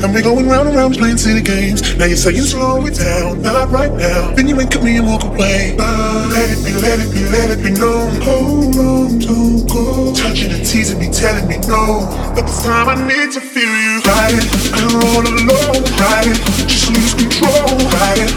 And we're going round and round playing silly games. Now you're saying slow it down, not right now. Then you wink at me and walk away. Let it be, let it be, let it be known. Hold on, don't go. Touching and teasing me, telling me no. But this time I need to feel you. Ride it, I'm all alone. Ride it, just lose control. Ride it,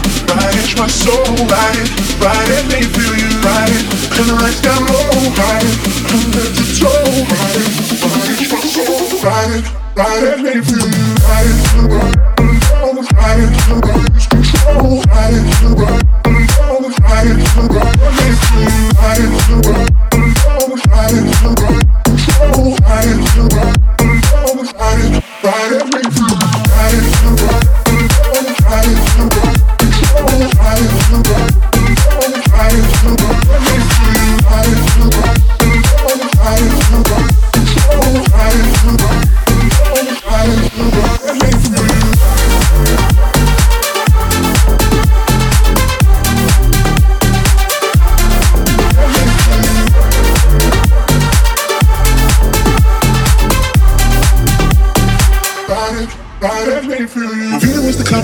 my soul. Ride it, let me feel you. Ride it, and the lights down low. Ride it, I'm head to toe. Ride it, my soul. Ride it. Ride it, let it feel you. Ride it, ride alone. Ride it, ride control. Ride it, ride alone. Ride it, ride, let it feel you. Ride it, ride alone. Ride it, ride control. Ride it, ride alone. Ride it, let it feel you. Ride it, ride alone. Ride it, ride control. Ride it, ride alone. Ride it, ride, let it feel you. Ride it, ride alone. Ride it, ride control. Ride it, ride. I don't know.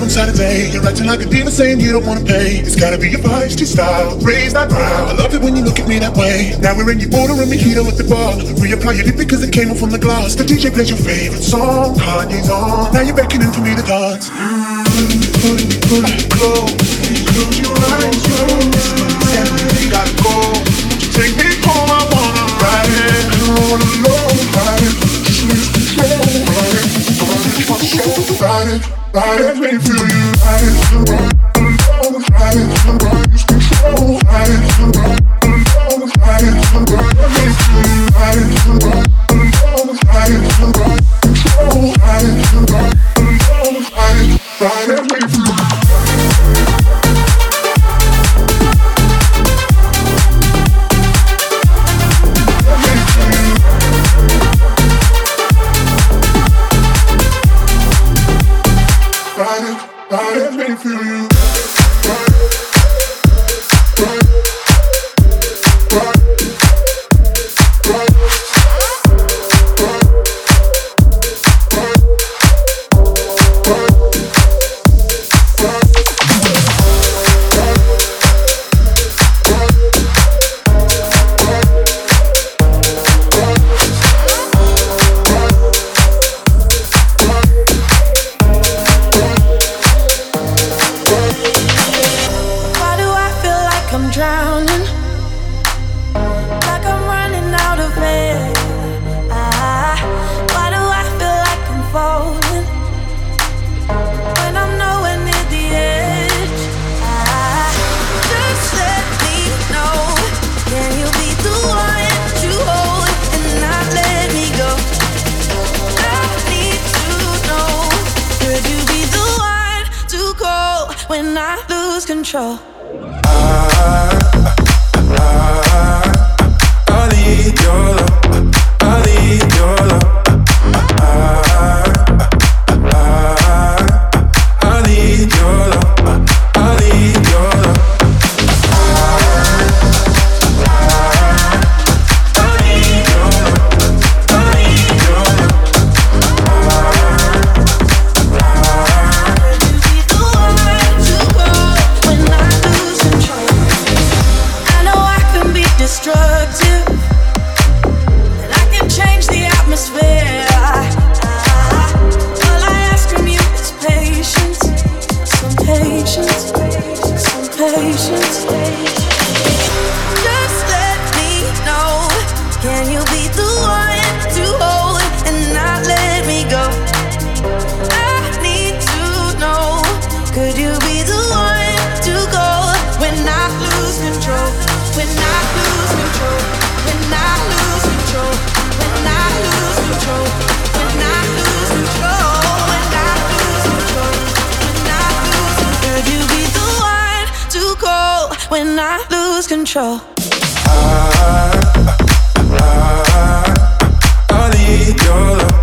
Saturday, you're acting like a diva saying you don't wanna pay. It's gotta be your feisty style, raise that brow. I love it when you look at me that way. Now we're in your border and mojito at the bar. Reapply your lip because it came off from the glass. The DJ plays your favorite song, Kanye's on. Now you're beckoning for me to dance. Pull it close. Close your eyes, you gotta go. Take me home, I wanna ride it. I'm all alone, ride it. Just lose control, ride it. I'm on the show, ride it. Ride it, let it feel you. Ride it, ride alone. Ride it, ride, use control. Ride it, ride alone. Ride it, ride, let it feel you. Ride it, ride alone. Ride it, ride control. Ride it, ride alone. Ride it, let it feel you. Destructive. when I lose control. I need your love.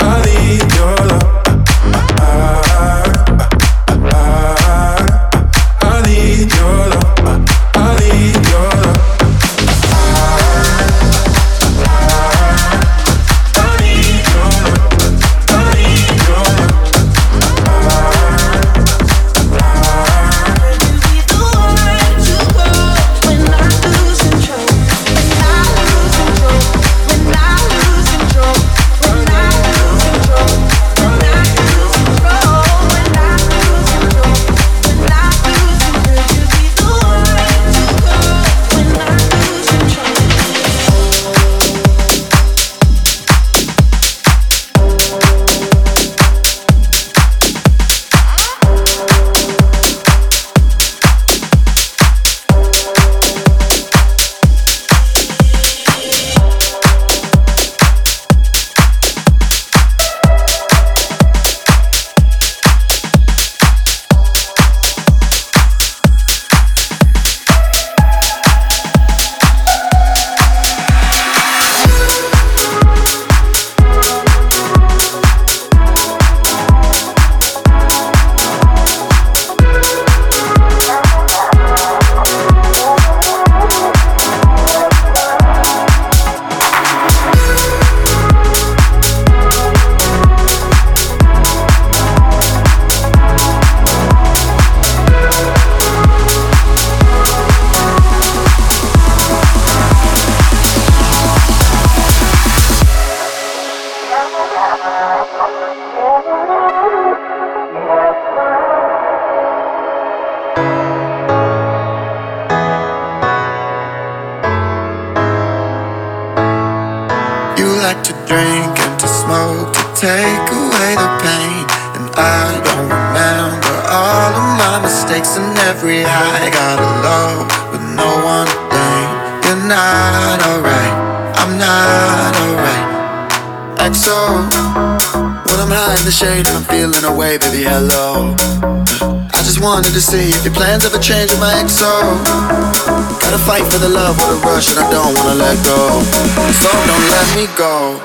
I need your love. I need your love. I need your love. To see if your plans ever change with my XO. Gotta fight for the love with a rush, and I don't wanna let go. So don't let me go.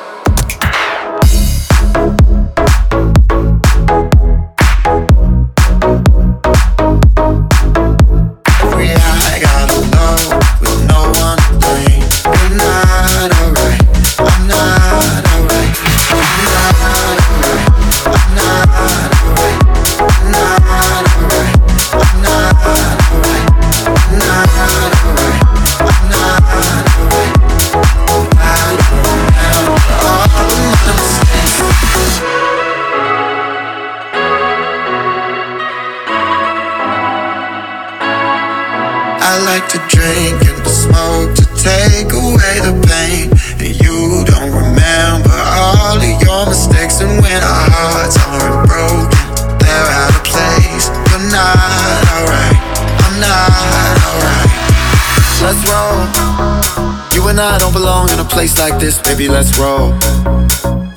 Place like this, baby, let's roll.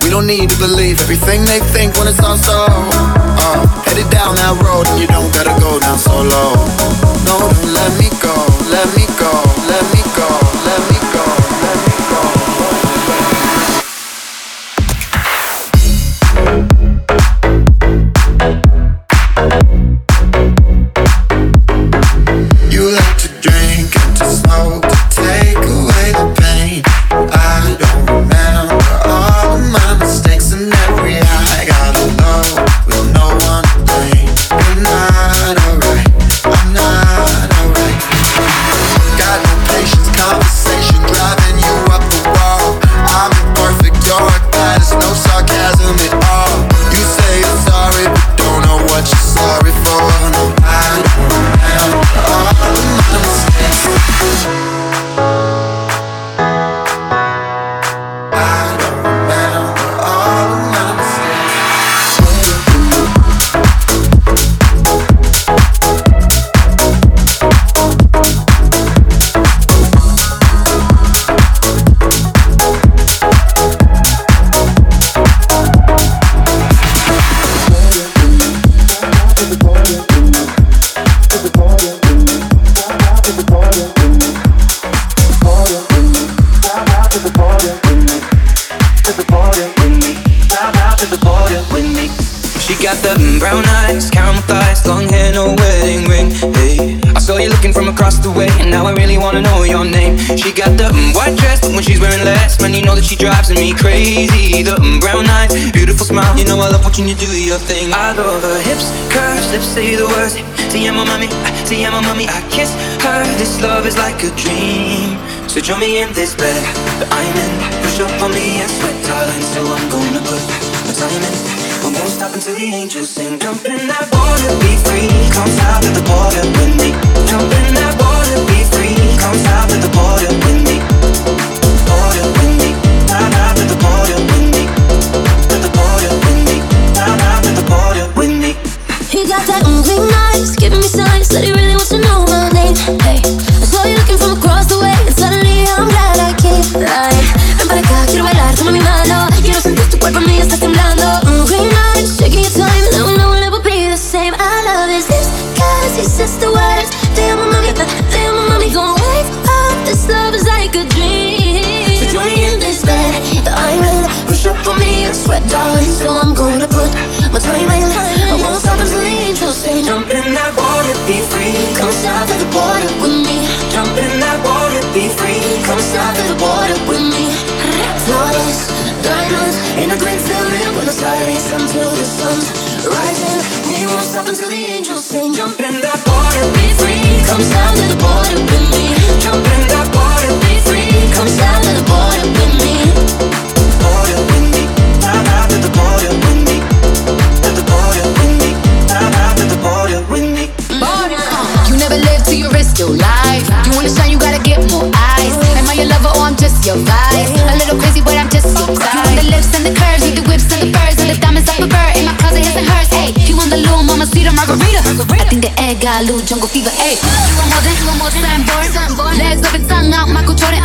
We don't need to believe everything they think when it's all so headed down that road, and you don't gotta go down so low. No, don't let me go, let me go, let me go, let me go, let me go, let me go. with me, drive out to the border with me. She got the brown eyes, caramel thighs, long hair, no wedding ring. Hey, I saw you looking from across the way, and now I really wanna know your name. She got the white dress, but when she's wearing less, man, you know that she drives me crazy. The brown eyes, beautiful smile, you know I love watching you do your thing. I love her hips, curves, lips say the words. See, I'm a mommy, see, I'm a mommy. I kiss her, this love is like a dream. So join me in this bed that I'm in. Push up on me and sweat, darling. So I'm gonna put my time in. We won't stop until the angels sing. Jump in that water, be free. Come south of the border with me. Jump in that water, be free. Come south of the border with me. Border with me. Down out of the border with me. To the border with me. Down out of the border with me. You got that moving eyes, giving me signs that he really wants to know my name. Hey, I saw you looking from across the way. Ay, ven para acá, quiero bailar, toma mi mano. Quiero sentir tu cuerpo en mí, está temblando. Green light, shaking your time. No, no, we'll never be the same. I love his lips, cause he says the words. Te amo, mami, te amo, mami. Gonna wake up, this love is like a dream. So join me in this bed that I'm in. Push up on me, I sweat, darling. So I'm gonna put my time in. I won't stop until the angels say, jump in that water, be free. Come south of the border with me. Jump in that water, be free. Come south of the border with me. Flawless, diamonds, in a green filling with the silence until the sun's rising. We won't stop until the angels sing. Jump in that water, be free. Come south of the border with me. Jump in that water, be free. Come south of the border with me. Border with me, down out to the border with me. To the border with me, down out to the border with me. Border. You never live till you risk your life. You wanna shine, you gotta get more eyes. Am I your lover or I'm just your vibe? A little crazy, but I'm just your type. You want the lips and the curves, with the whips and the furs, and the diamonds I prefer in my closet, his and hers. Ay, you want the little mama, see the margarita. I think the egg got a little jungle fever. Ay, you want more than, sunborn. Legs up and tongue out, Michael Jordan.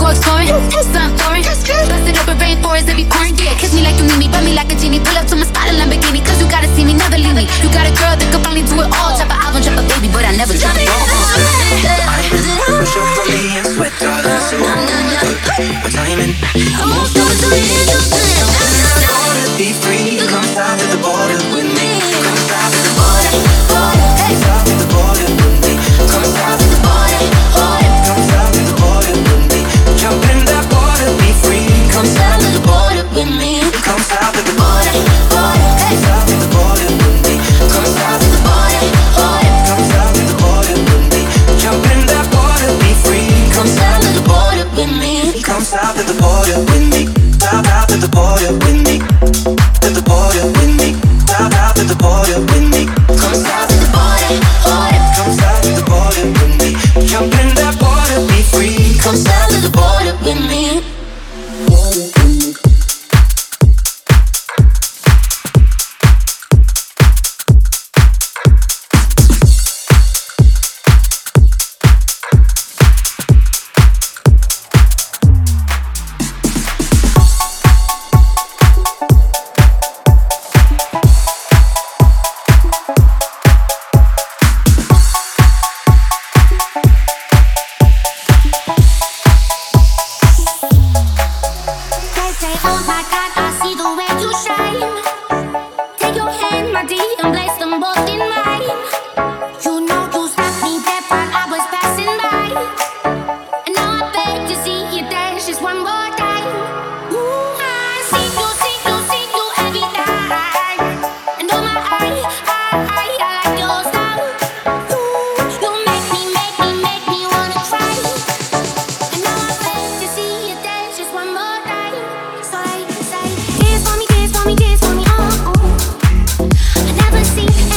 Go exploring, sun foreign. Bust it up and rainforest every corner. Yeah, kiss me like you need me, rub me like a genie. Pull up to my spot in Lamborghini, cause you gotta see me, never leave me. You got a girl that could finally do it all. Drop an album, drop a baby, but I never drop it all. Push up for me and sweat, darling. So my time in. I won't stop until the angels sing. Be free. Come south to the border with me. Come south to the border. Come south to the border with me. Come south to the border. Come south to the border with me. Jump in that border, be free. Come south to the border with me. Come south to the border. Come south to the border with me. Come south to the border. Come south to the border with me. Jump in that border, be free. Come south to the border with me. Come south to the border with me. Come out to the border with me. To the border with me. Come out to the border with me. Come south to the border. Come south to the border with me. Jump in that border, be free. Come south to the border with me. See.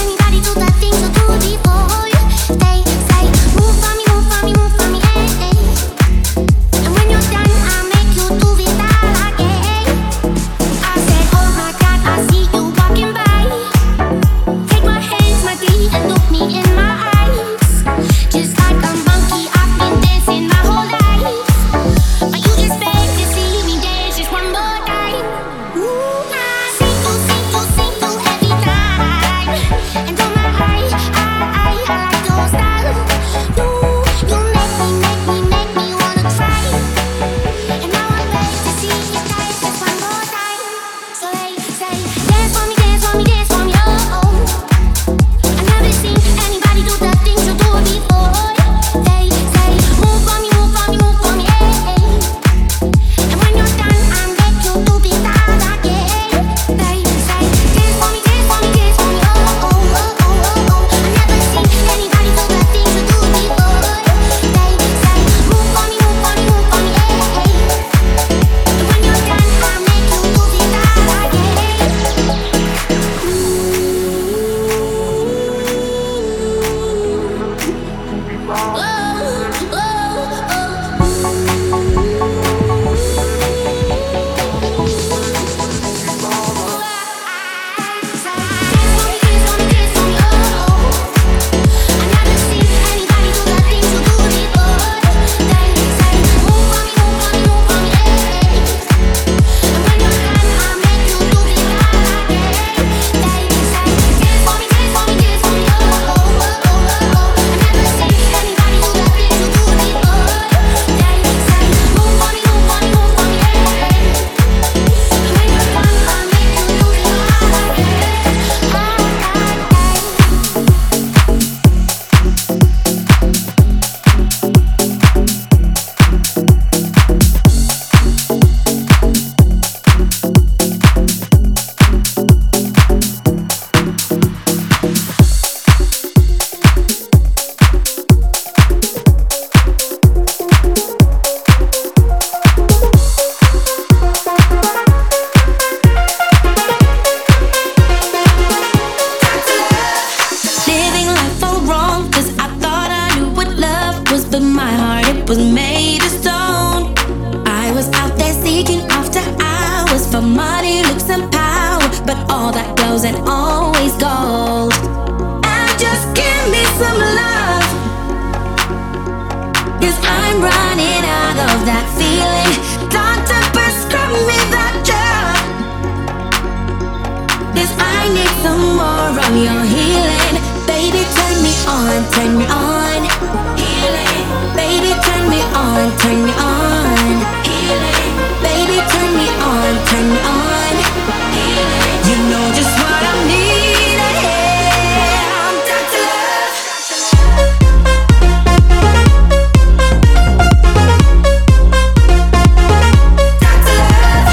trumps and power, but all that goes and always gold. I just give me some love, 'cause I'm running out of that feeling. Doctor, prescribe me that drug, 'cause I need some more of your healing. Baby, turn me on, turn me on. Healing. Baby, turn me on, turn me on. Healing. Baby, turn me on, turn me on. You know just what I'm needing. I'm down to love. Down to love.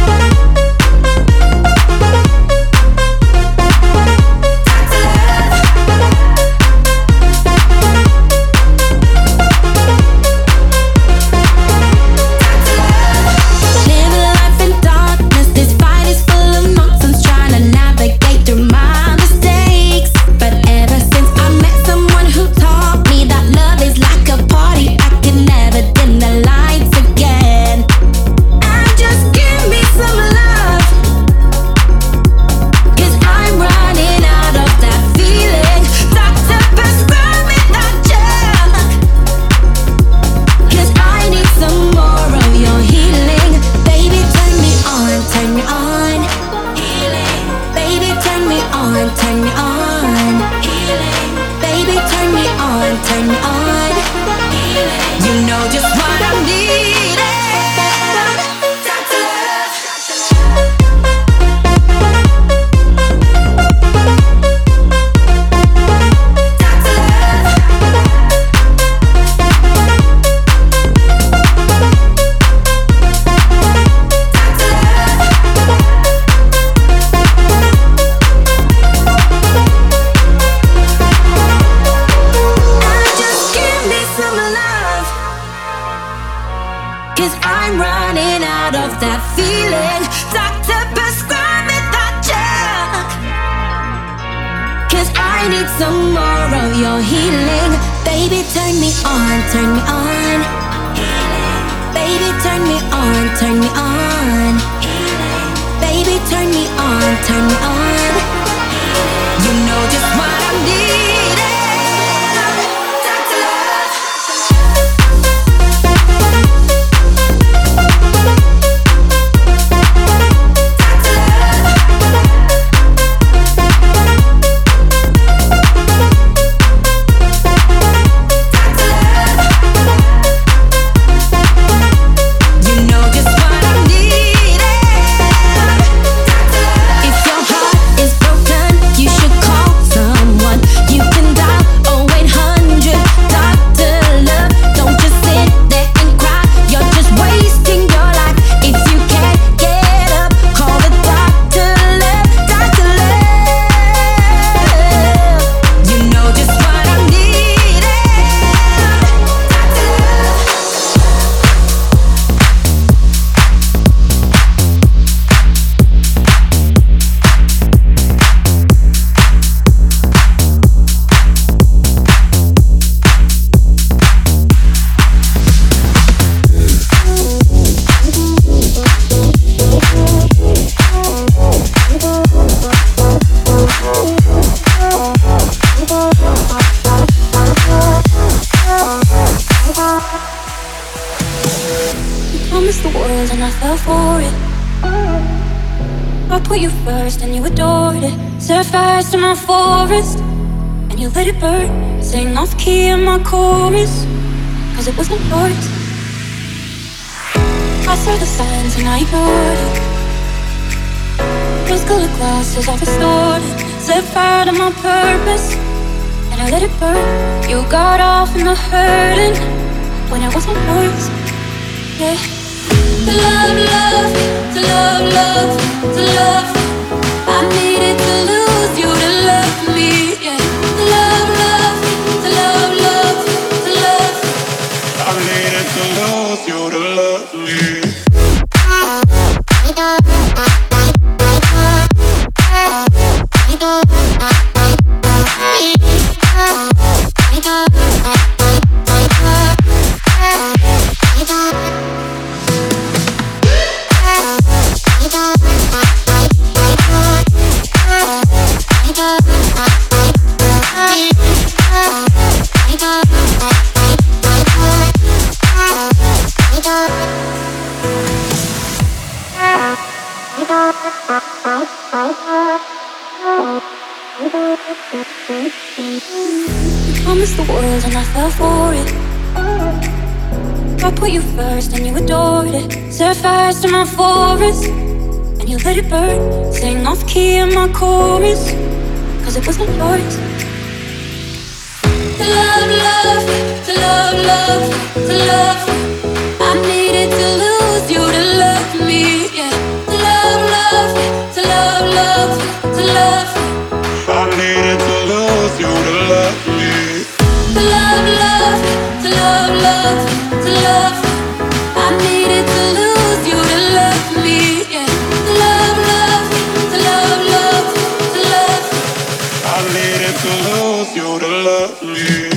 Living life in darkness, this fight is full of nonsense, trying to navigate through my mistakes. But ever since I met someone who taught me that love is like a party, I can never dim the lights again. And just give me some love, 'cause I'm running out of that feeling. Doctor, prescribe me that drug, 'cause I need some more of your healing. Baby, turn me on, turn me on. Healing. Baby, turn me on, turn me on. Healing. Baby, turn me on, turn me on. Healing. You know just what I'm needing. Down to love. Down to love. Down to love. Just give me some love, 'cause I'm running out of that feeling. Doctor, prescribe me that drug, 'cause I need some more of your healing. Baby, turn me on, turn me on. Baby, turn me on, turn me on. Baby, turn me on, turn me on. You know just what I'm needing. Down to love. Down to love. Down to love. You know just what I'm needing. Down to love. If your heart is broken, you should call someone. You can dial 0800 Dr. Love. Don't just sit there and cry, you're just wasting your life. If you can't get up, call the Dr. Love, Dr. Love. You know just what I'm needing. Dr. Love. Promised the world and I fell for it. I put you first and you adored it. Set fires to my forest and you let it burn. Sang off key in my chorus, 'cause it wasn't yours. I saw the signs and I ignored it. Rose colored glasses I restored it. Set fire to my purpose and I let it burn. You got off in the hurting when it wasn't yours. Yeah. To love, love, to love, love, to love. I needed to lose you to love me. Yeah. To love, love, to love, love, to love. I needed to lose you to love me. You promised the world and I fell for it. I put you first and you adored it. Set fires to my forest and you let it burn. Sang off key in my chorus, cause it wasn't yours. The love, love, the love, love, the love. I needed to lose you to love me, yeah. The love, love, the love, love, the love. I needed to lose you to love me. The love, love, the love, love, the love. I needed to lose you to love me, yeah. The love, love, the love, love, the love. I needed to lose you to love me.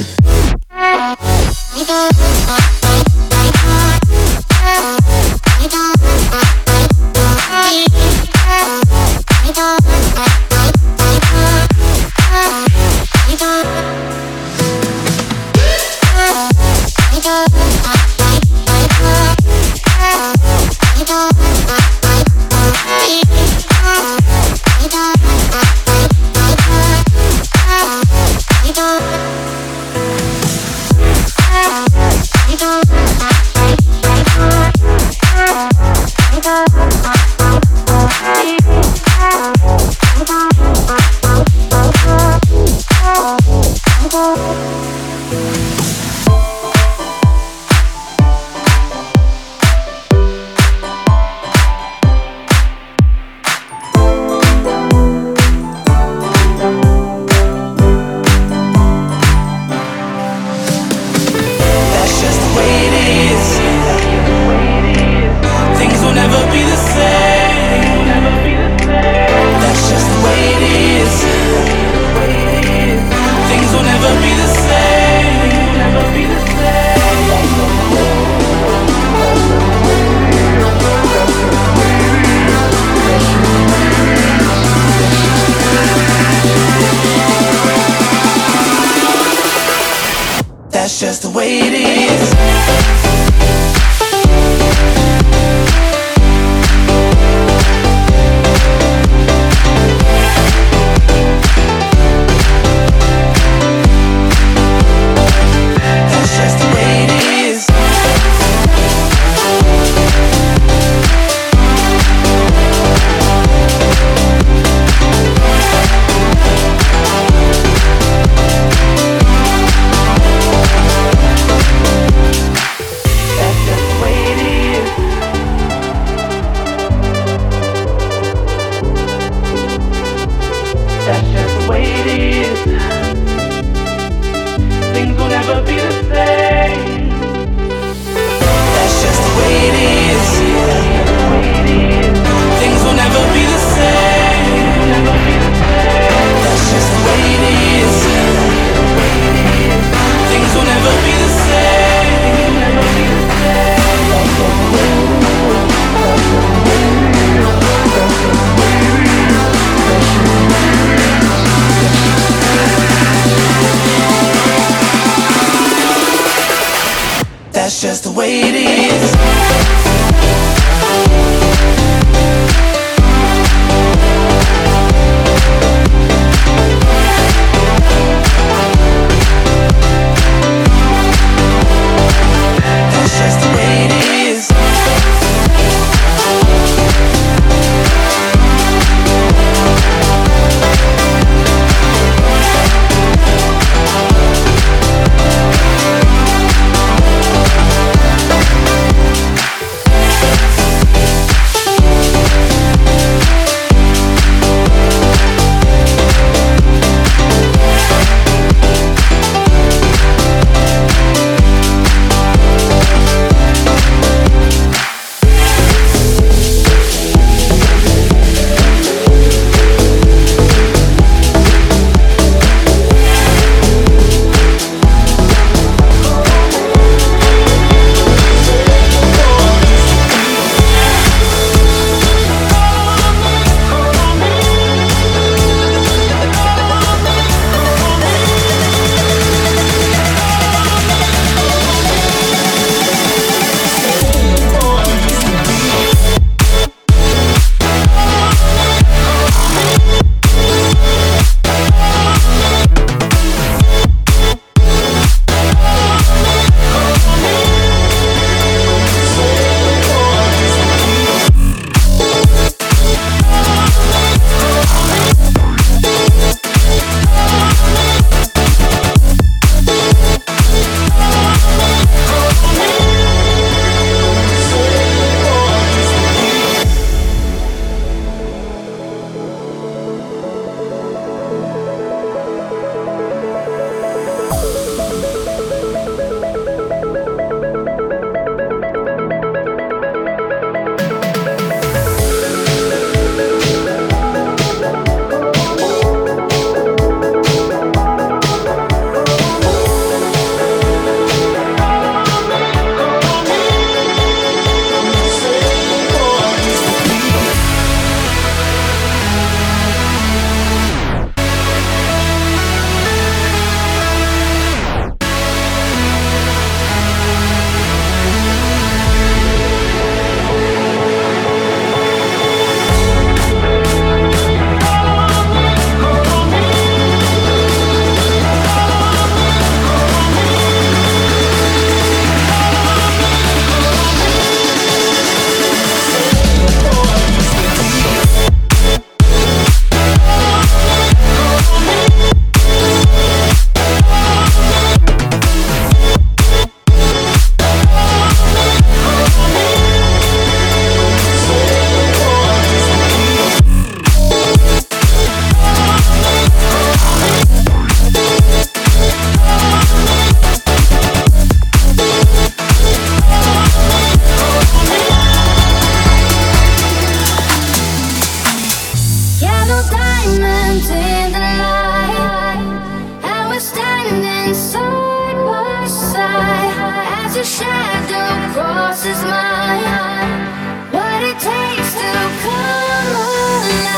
diamonds in the night, and we're standing side by side as your shadow crosses mine. What it takes to come alive.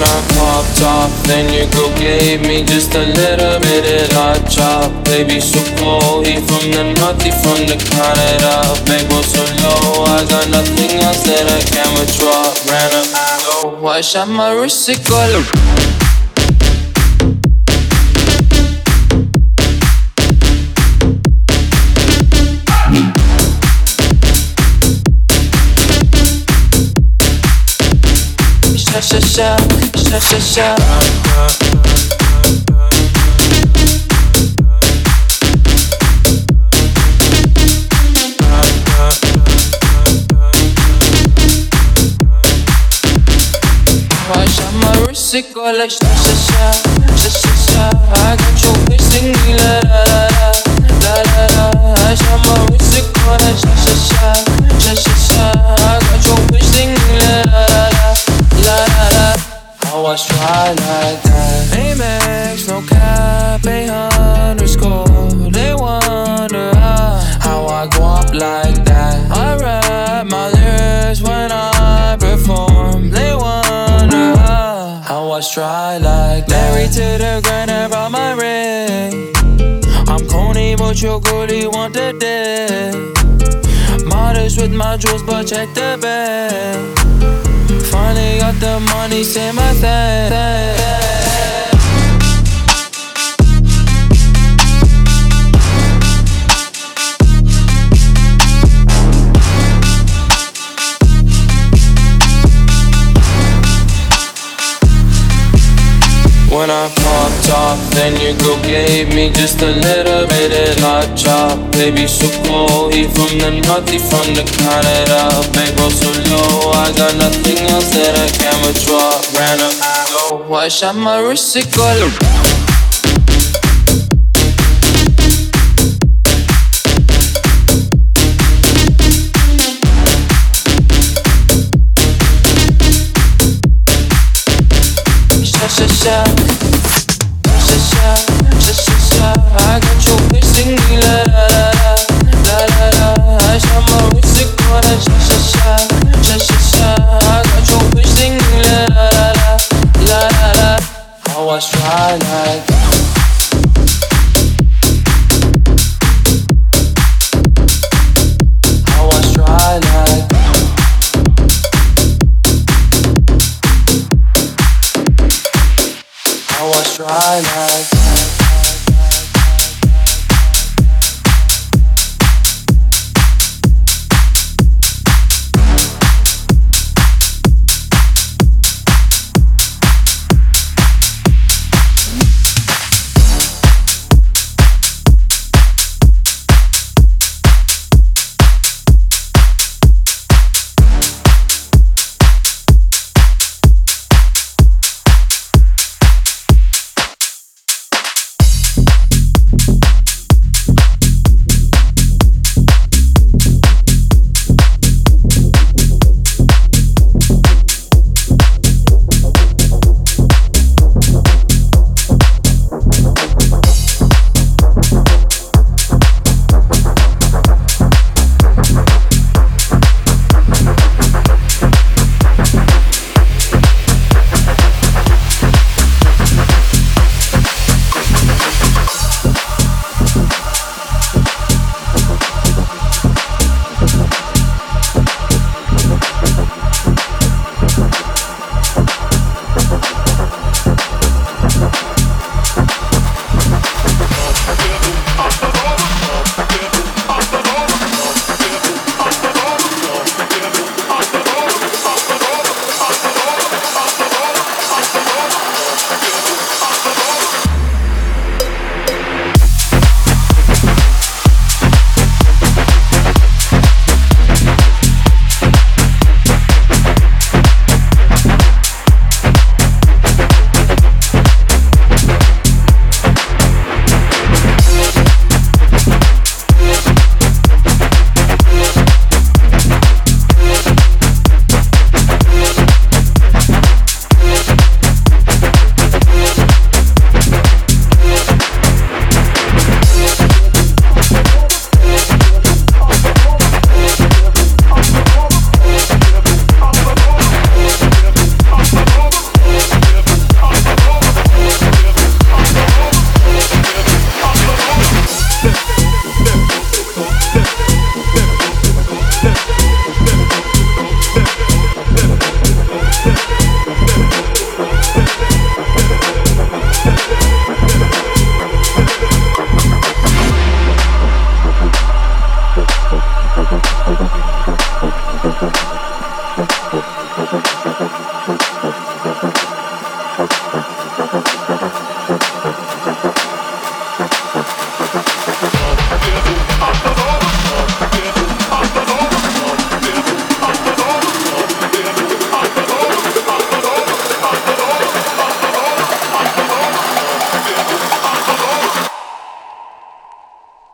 when I popped off. Then your girl gave me just a little bit of that chop. Baby, so cold, he from the north, he from the Canada. Bankroll so low, I got nothing else that I can withdraw. Ran up low, I shot my wrist, it got low. Sha sha sha sha. Why shall my wrist go like sha sha sha sha sha sha? I got your wrist singing la la la la la la. Why shall my wrist go like sha sha sha sha sha sha? I got your wrist singing la la la la. La, la, la. I was dry like that. Amex, no cap, 800 score. They wonder how I go up like that. I rap my lyrics when I perform. They wonder how I was dry like that. Married to the grind and brought my ring. I'm corny, but your goalie want the dick. Modest with my jewels, but check the bag. Finally got the money, say my thanks. When I popped off, then your girl gave me just a little bit of hot chop. Baby, so cold, he from the north, he from the Canada. Bankroll so low, I got nothing else that I can withdraw. Ran up low, I shot my wrist, it got low. Sha sha sha sha sha sha sha. I got your wrist singing la la la la la la. I shot my wrist, it got low. Sha sha sha sha sha sha. I got your wrist singing la la la la la la. I was dry like that. I like.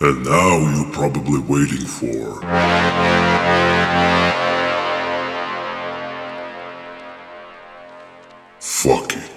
And now you're probably waiting for... Fuck it.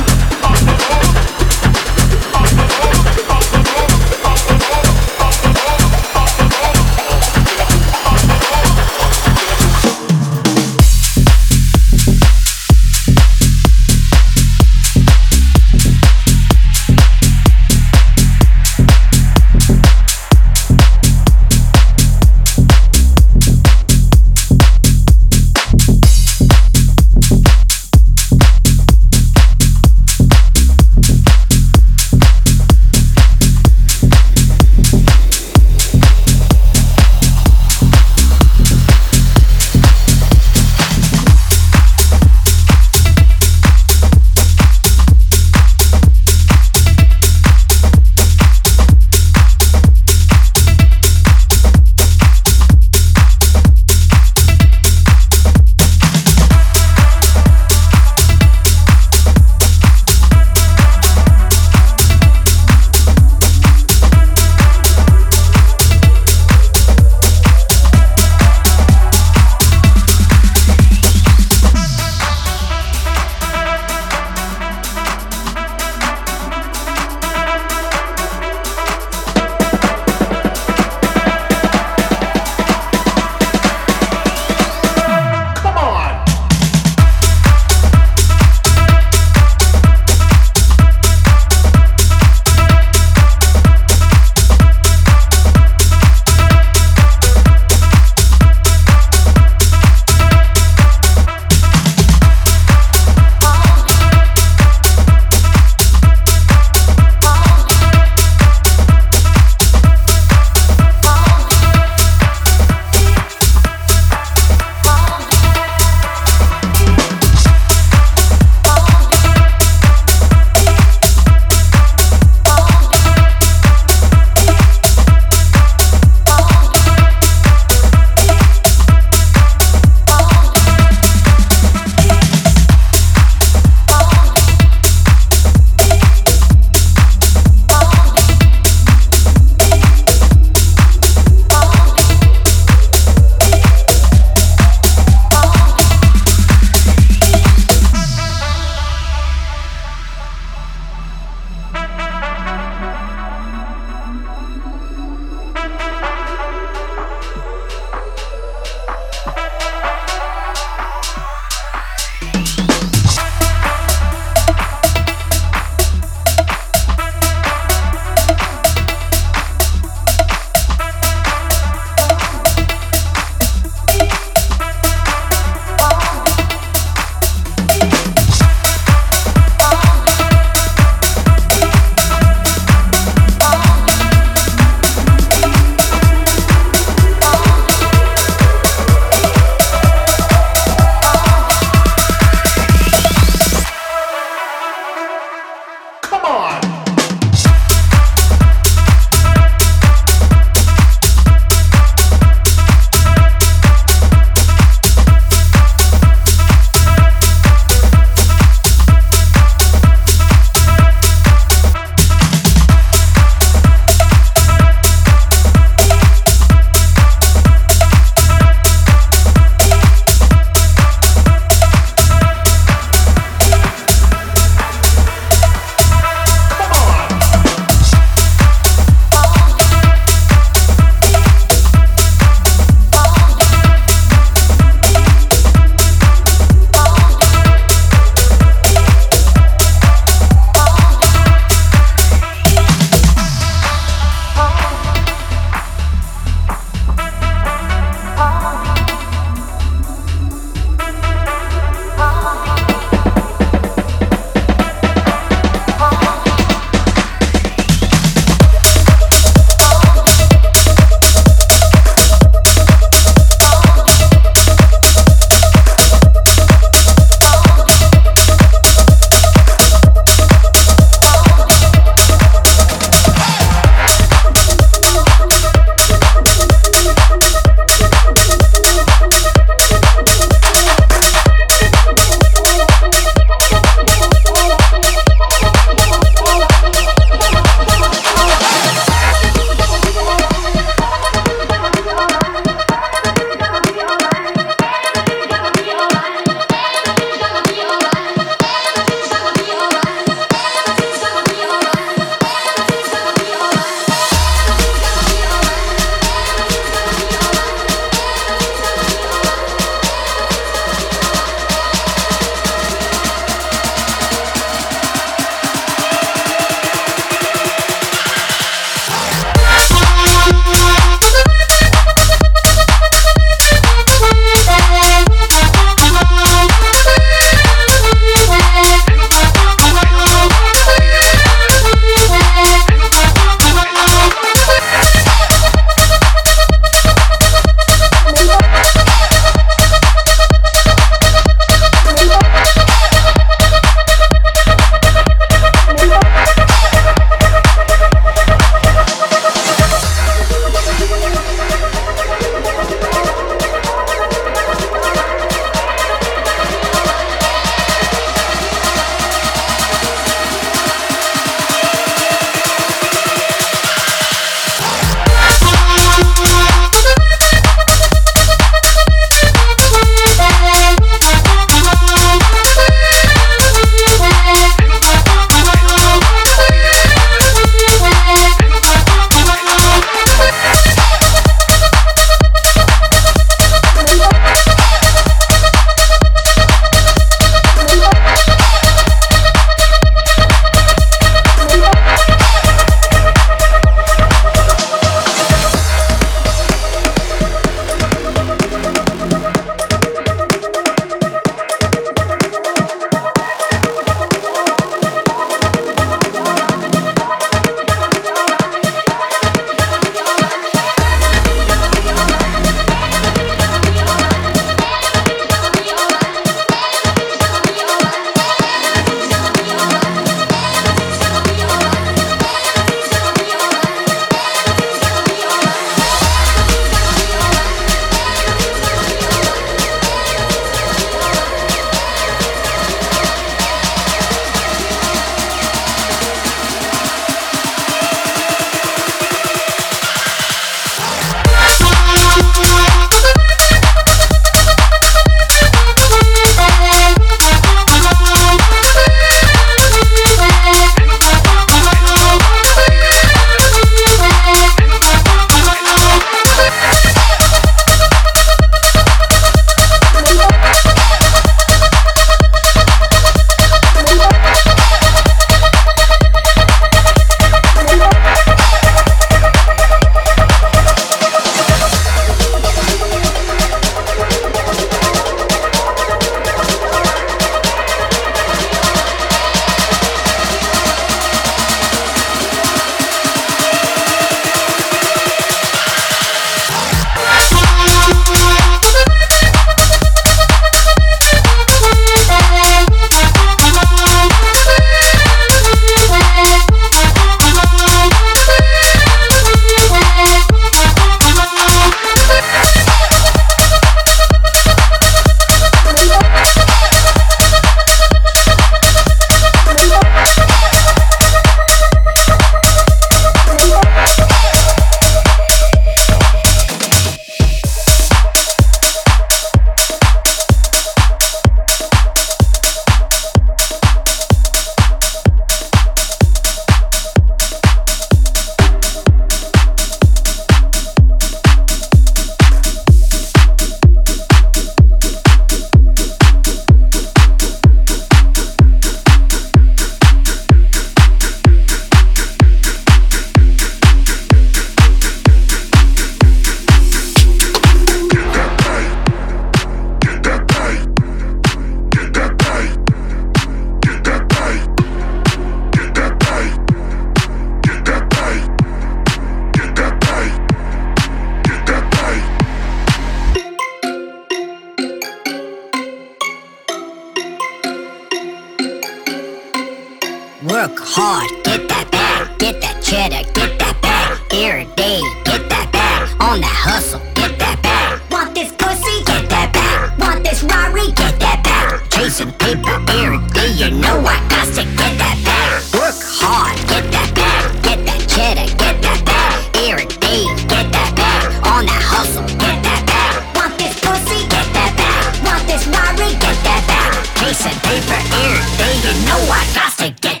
Work hard, get that bag. Get that cheddar, get that bag. Every day, get that bag. On the hustle, get that bag. Want this pussy, get that bag. Want this Rari, get that bag. Chasing paper every day, you know I got to get that bag. Work hard, get that bag. Get that cheddar, get that bag. Every day, get that bag. On the hustle, get that bag. Want this pussy, get that bag. Want this Rari, get that bag. Chasing paper every day, you know I got to get.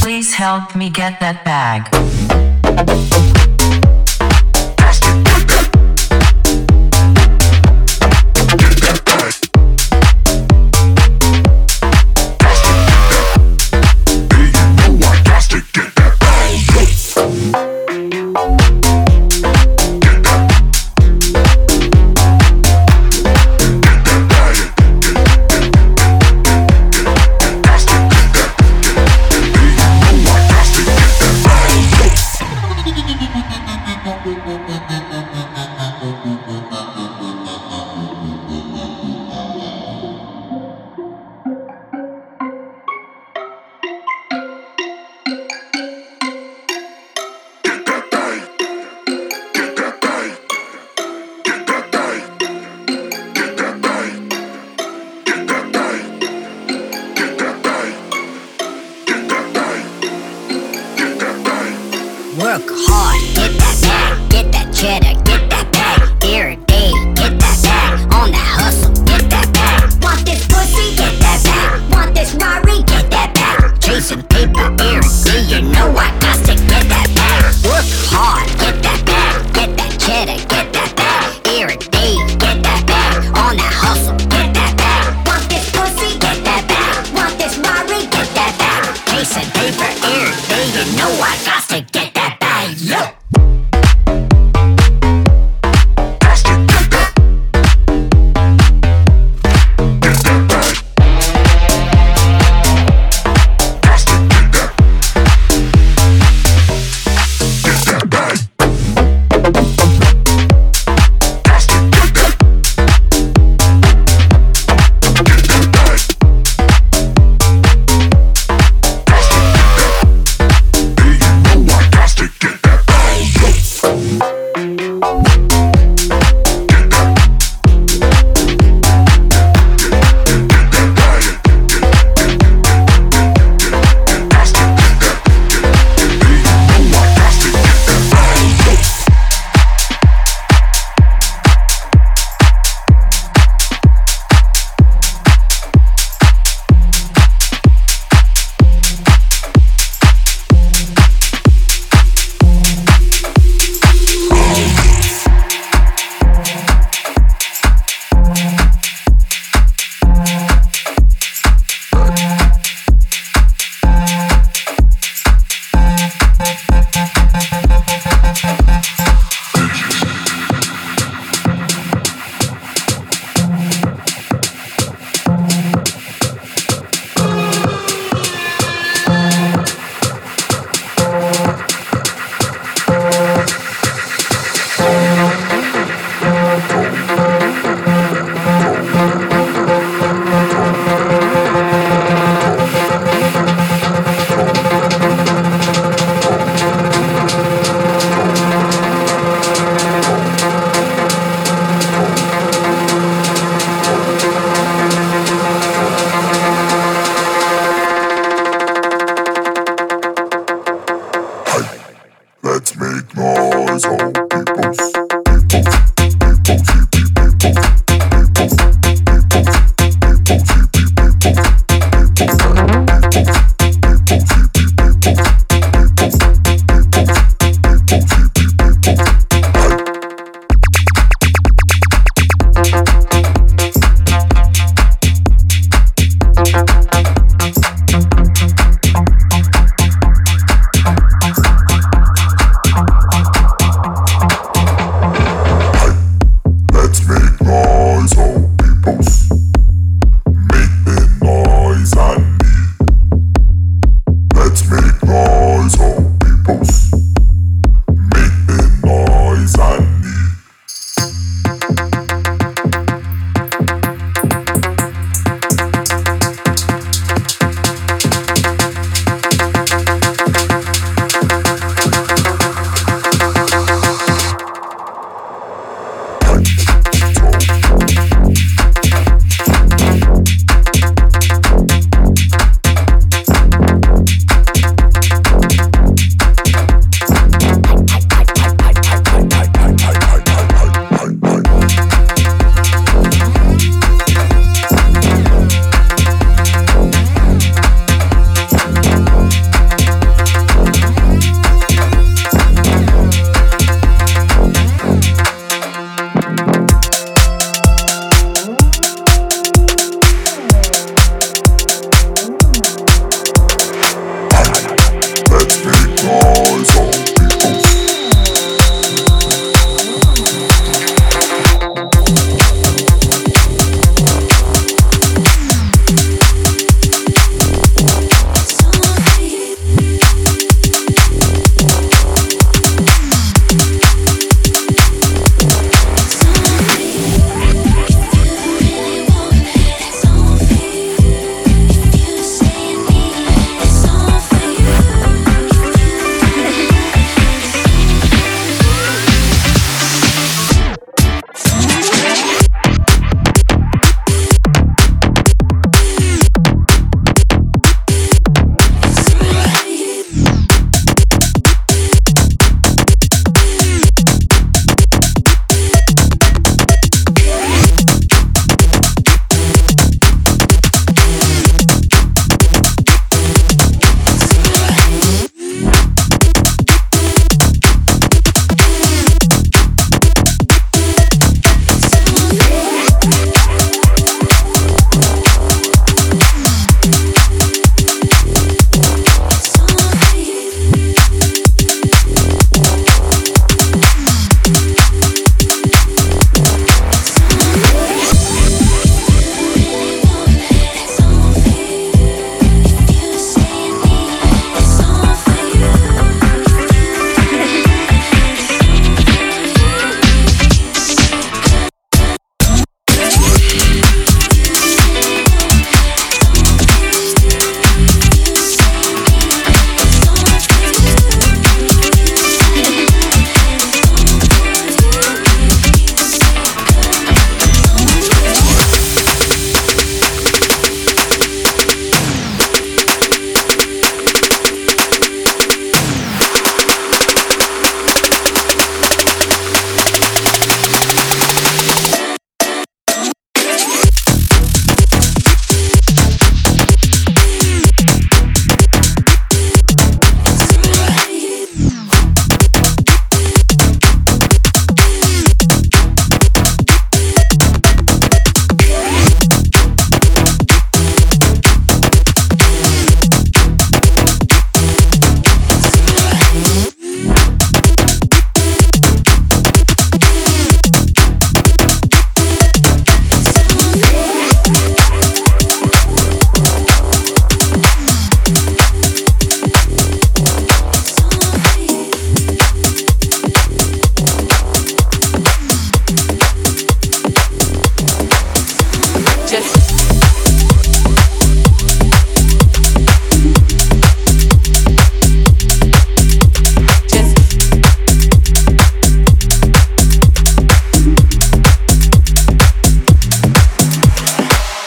Please help me get that bag.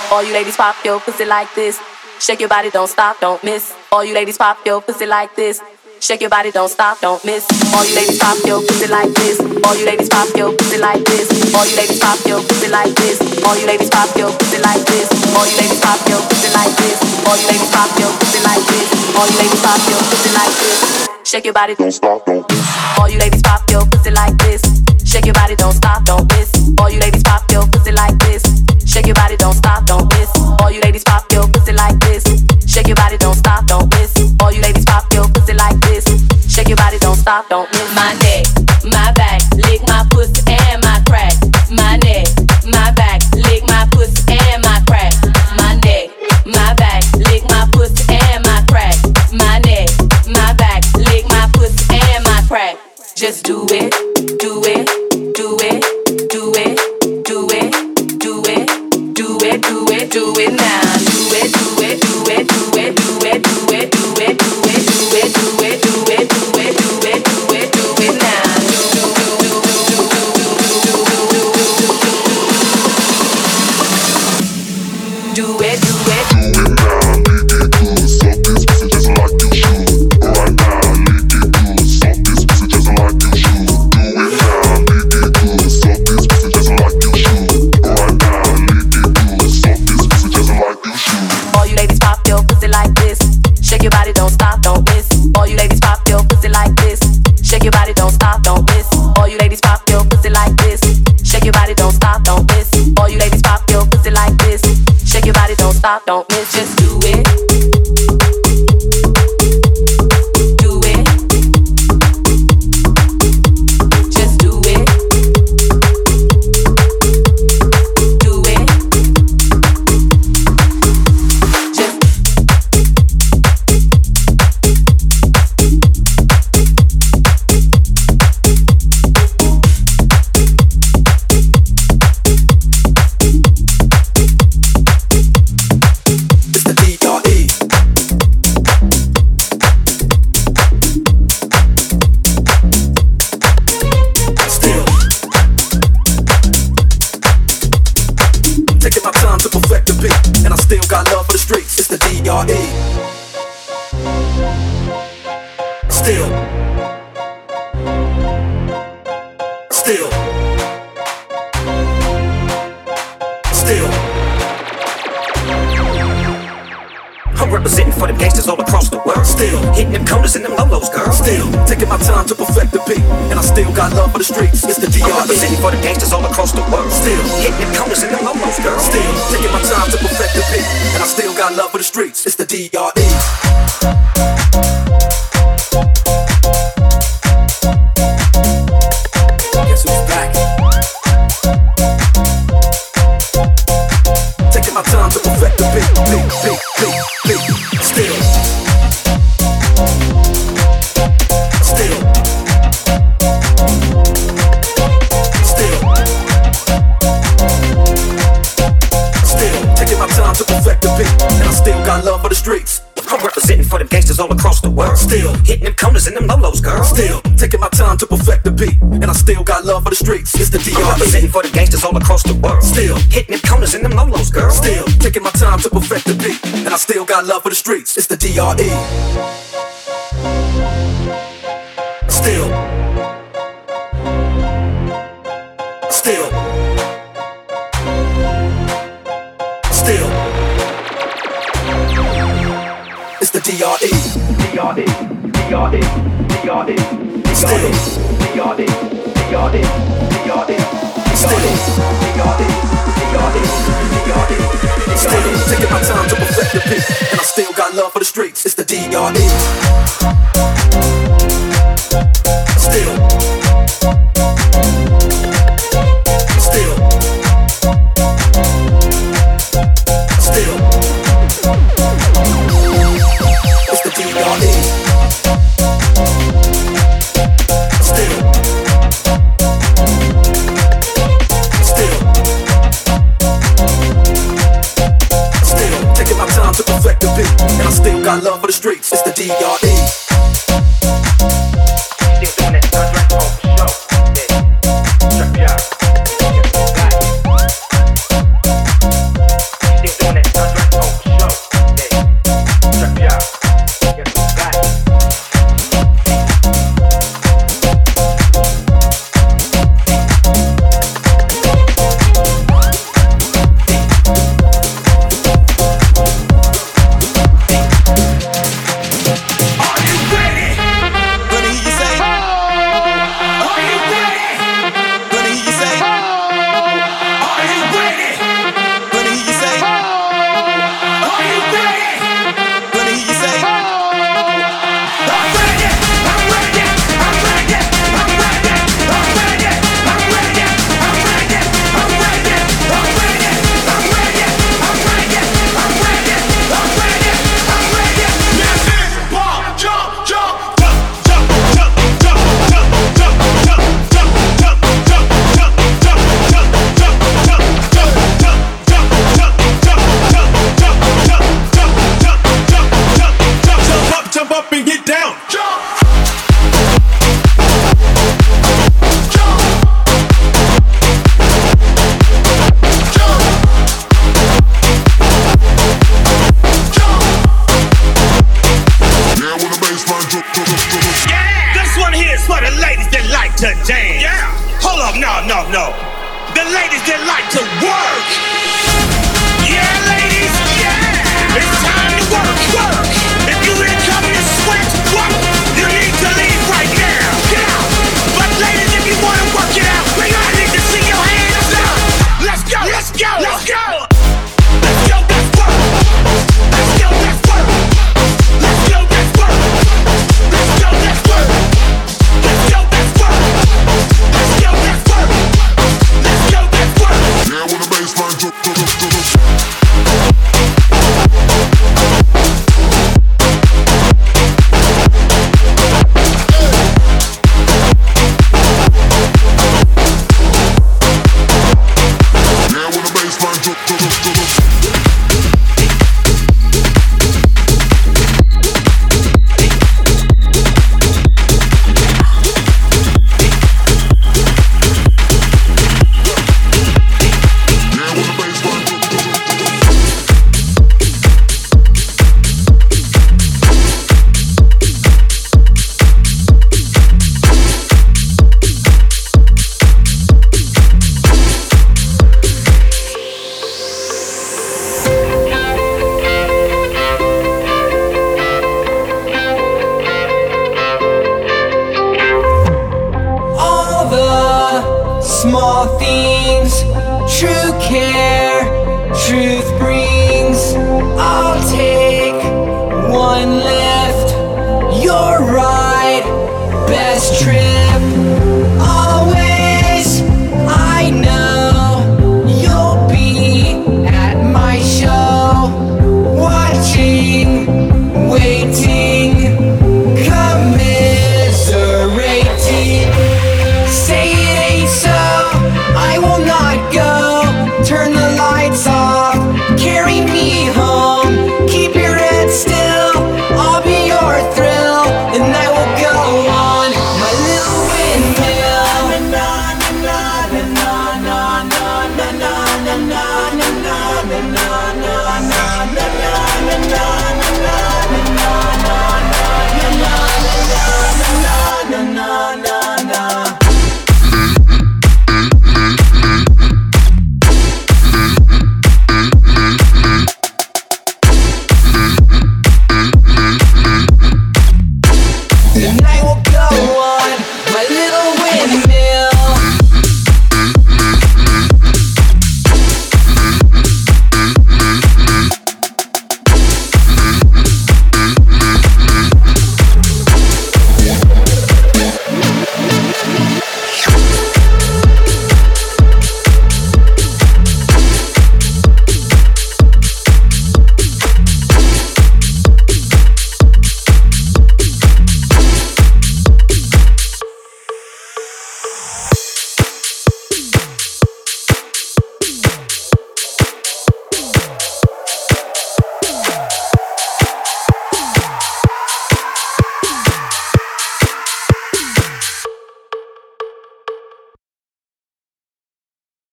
All you ladies pop your pussy like this. Shake your body, don't stop, don't miss. All you ladies pop your pussy like this. Shake your body, don't stop, don't miss. All you ladies pop your pussy like this. All you ladies pop your pussy like this. All you ladies pop your pussy like this. All you ladies pop your pussy like this. All you ladies pop your pussy like this. All you ladies pop your pussy like this. All you ladies pop your pussy like this. Shake your body, don't stop, don't miss. All you ladies pop your pussy like this. Shake your body, don't stop, don't miss. All you ladies pop your pussy like this. Shake your body, don't stop, don't miss. All you ladies pop your pussy like this. Shake your body, don't stop, don't miss. All you ladies pop your pussy like this. Shake your body, don't stop, don't miss. My neck, my back, lick my pussy and my crack. My neck, my back, lick my pussy and my crack. My neck, my back, lick my pussy and my crack. My neck, my back, lick my pussy and my crack. Just do it, do it, do it. Do it now. Do it, do it, do it, do it, do it, do it, do it, do it, do it, do it, do it, do it, do it, do it, do it now. Do it, do it, do it now. Lick it good, suck this pussy just like you should. Right now, lick it good, suck this pussy just like you should. Do it now, lick it good, suck this pussy just like you should. Right now, lick it good, suck this. All you ladies pop your pussy like this. Shake your body, don't stop, don't miss. All you ladies pop your pussy like this. Shake your body, don't stop, don't miss. All you ladies pop your pussy like this. Shake your body, don't stop, don't miss. All you ladies pop your pussy like this. Shake your body, don't stop, don't miss. Just do it. It's the D.R.E. It's the D.R.E. Representing for the gangsters all across the world. Still hitting them corners in them lolos, girl. Still taking my time to perfect the beat, and I still got love for the streets. It's the D.R.E. Still, still, still. It's the D.R.E. D.R.E. D.R.E. D.R.E. D.R.E. D.R.E. D.R.E. D.R.E. Taking my time to perfect the beat, and I still got love for the streets. It's the D.R.E. Still, still, still. It's the D.R.E. Got love for the streets. It's the D.R.E. No.